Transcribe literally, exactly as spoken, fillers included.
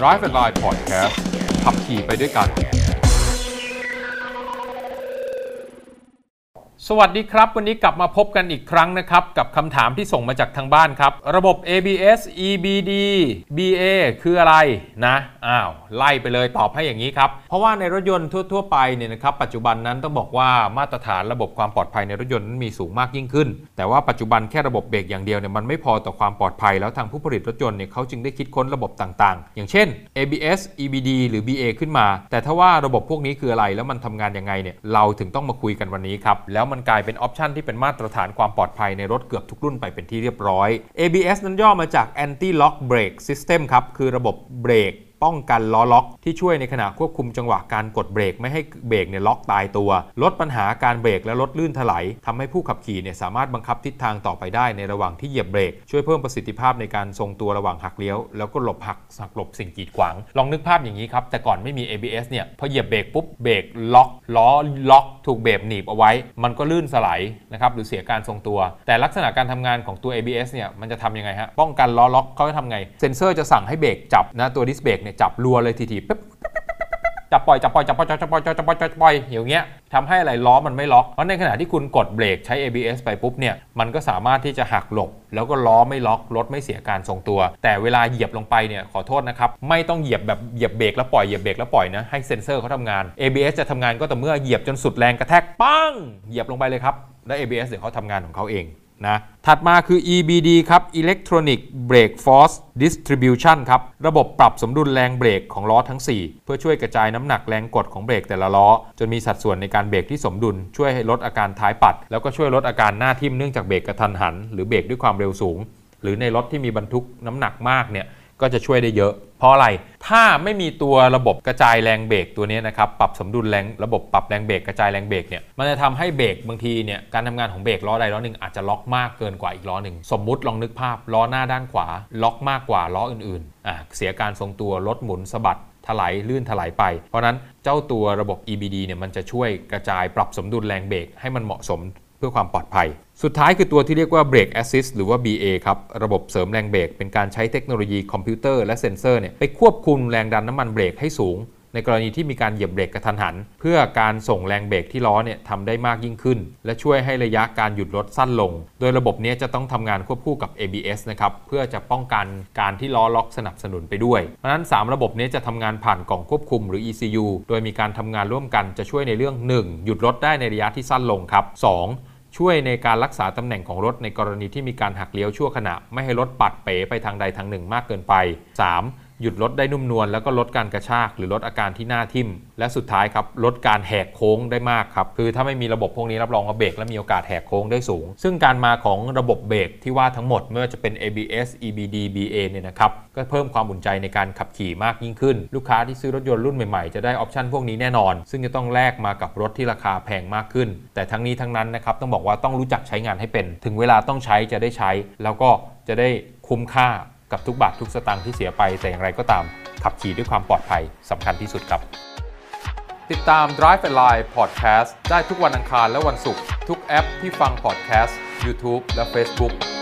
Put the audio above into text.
Drive and Ride Podcast ขับขี่ไปด้วยกันสวัสดีครับวันนี้กลับมาพบกันอีกครั้งนะครับกับคำถามที่ส่งมาจากทางบ้านครับระบบ เอ บี เอส อี บี ดี บี เอ คืออะไรนะอ้าวไล่ไปเลยตอบให้อย่างนี้ครับเพราะว่าในรถยนต์ทั่วๆไปเนี่ยนะครับปัจจุบันนั้นต้องบอกว่ามาตรฐานระบบความปลอดภัยในรถยนต์นั้นมีสูงมากยิ่งขึ้นแต่ว่าปัจจุบันแค่ระบบเบรกอย่างเดียวเนี่ยมันไม่พอต่อความปลอดภัยแล้วทางผู้ผลิตรถยนต์เนี่ยเขาจึงได้คิดค้นระบบต่างๆอย่างเช่น เอ บี เอส อี บี ดี หรือ บี เอ ขึ้นมาแต่ถ้าว่าระบบพวกนี้คืออะไรแล้วมันทำงานยังไงเนี่ยเราถึงต้องมาคุยกันวันนี้ครับแล้วมันกลายเป็นออปชันที่เป็นมาตรฐานความปลอดภัยในรถเกือบทุกรุ่นไปเป็นที่เรียบร้อย เอ บี เอส นั้นย่อมาจาก Anti-lock Brake System ครับคือระบบเบรกป้องกันล้อล็อกที่ช่วยในขณะควบคุมจังหวะการกดเบรกไม่ให้เบรกเนี่ยล็อกตายตัวลดปัญหาการเบรกและลดลื่นถลายทำให้ผู้ขับขี่เนี่ยสามารถบังคับทิศทางต่อไปได้ในระหว่างที่เหยียบเบรกช่วยเพิ่มประสิทธิภาพในการทรงตัวระหว่างหักเลี้ยวแล้วก็หลบหักหักหลบสิ่งกีดขวางลองนึกภาพอย่างนี้ครับแต่ก่อนไม่มี เอ บี เอส เนี่ยพอเหยียบเบรกปุ๊บเบรกล็อกล้อล็อกถูกเบรกหนีบเอาไว้มันก็ลื่นสลายนะครับหรือเสียการทรงตัวแต่ลักษณะการทำงานของตัว เอ บี เอส เนี่ยมันจะทำยังไงฮะป้องกันล้อล็อกเขาจะทำไงเซ็นเซอร์จะสั่งให้เบรกจับนะตัวดิสเบรกจับรัวเลยทีทีปุ๊บจับปล่อยจับปล่อยจับปล่อยจับปล่อยจับปล่อยจับปล่อยอย่างเงี้ยทำให้อะไรล้อมันไม่ล็อกเพราะในขณะที่คุณกดเบรกใช้ เอ บี เอส ไปปุ๊บเนี่ยมันก็สามารถที่จะหักหลบแล้วก็ล้อไม่ล็อกรถไม่เสียการทรงตัวแต่เวลาเหยียบลงไปเนี่ยขอโทษนะครับไม่ต้องเหยียบแบบเหยียบเบรกแล้วปล่อยเหยียบเบรกแล้วปล่อยนะให้เซ็นเซอร์เขาทำงาน เอ บี เอส จะทำงานก็แต่เมื่อเหยียบจนสุดแรงกระแทกปั้งเหยียบลงไปเลยครับแล้ว เอ บี เอส เดี๋ยวเขาทำงานของเขาเองนะถัดมาคือ อี บี ดี ครับ Electronic Brake Force Distribution ครับระบบปรับสมดุลแรงเบรกของล้อทั้งสี่เพื่อช่วยกระจายน้ำหนักแรงกดของเบรกแต่ละล้อจนมีสัดส่วนในการเบรกที่สมดุลช่วยให้ลดอาการท้ายปัดแล้วก็ช่วยลดอาการหน้าทิ่มเนื่องจากเบรกกระทันหันหรือเบรกด้วยความเร็วสูงหรือในรถที่มีบรรทุกน้ำหนักมากเนี่ยก็จะช่วยได้เยอะเพราะอะไรถ้าไม่มีตัวระบบกระจายแรงเบรกตัวนี้นะครับปรับสมดุลแรงระบบปรับแรงเบรกกระจายแรงเบรกเนี่ยมันจะทำให้เบรกบางทีเนี่ยการทำงานของเบรกล้อใดล้อหนึ่งอาจจะล็อกมากเกินกว่าอีกล้อหนึ่งสมมุติลองนึกภาพล้อหน้าด้านขวาล็อกมากกว่าล้ออื่นๆอ่ะเสียการทรงตัวรถหมุนสะบัดถลายลื่นถลายไปเพราะนั้นเจ้าตัวระบบ อี บี ดี เนี่ยมันจะช่วยกระจายปรับสมดุลแรงเบรกให้มันเหมาะสมเพื่อความปลอดภัยสุดท้ายคือตัวที่เรียกว่า Brake Assist หรือว่า บี เอ ครับระบบเสริมแรงเบรกเป็นการใช้เทคโนโลยีคอมพิวเตอร์และเซ็นเซอร์เนี่ยไปควบคุมแรงดันน้ำมันเบรกให้สูงในกรณีที่มีการเหยียบเบรกกระทันหันเพื่อการส่งแรงเบรกที่ล้อเนี่ยทำได้มากยิ่งขึ้นและช่วยให้ระยะการหยุดรถสั้นลงโดยระบบนี้จะต้องทำงานควบคู่กับ เอ บี เอส นะครับเพื่อจะป้องกันการที่ล้อล็อกสนับสนุนไปด้วยเพราะฉะนั้นสามระบบนี้จะทำงานผ่านกล่องควบคุมหรือ อี ซี ยู โดยมีการทำงานร่วมกันจะช่วยในเรื่องหนึ่งหยุดรถได้ในระยะที่สั้นลงครับสองช่วยในการรักษาตำแหน่งของรถในกรณีที่มีการหักเลี้ยวชั่วขณะไม่ให้รถปัดเป๋ไปทางใดทางหนึ่งมากเกินไปสามหยุดรถได้นุ่มนวลแล้วก็ลดการกระชากหรือลดอาการที่หน้าทิ่มและสุดท้ายครับลดการแหกโค้งได้มากครับคือถ้าไม่มีระบบพวกนี้รับรองว่าเบรกและมีโอกาสแหกโค้งได้สูงซึ่งการมาของระบบเบรกที่ว่าทั้งหมดไม่ว่าจะเป็น เอ บี เอส อี บี ดี บี เอ เนี่ยนะครับก็เพิ่มความอุ่นใจในการขับขี่มากยิ่งขึ้นลูกค้าที่ซื้อรถยนต์รุ่นใหม่ๆจะได้ออปชันพวกนี้แน่นอนซึ่งจะต้องแลกมากับรถที่ราคาแพงมากขึ้นแต่ทั้งนี้ทั้งนั้นนะครับต้องบอกว่าต้องรู้จักใช้งานให้เป็นถึงเวลาต้องใช้จะได้ใช้แล้วก็จะได้คุ้มค่ากับทุกบาททุกสตางค์ที่เสียไปแต่อย่างไรก็ตามขับขี่ด้วยความปลอดภัยสำคัญที่สุดครับติดตาม Drive and Ride Podcast ได้ทุกวันอังคารและวันศุกร์ทุกแอปที่ฟัง Podcast YouTube และ Facebook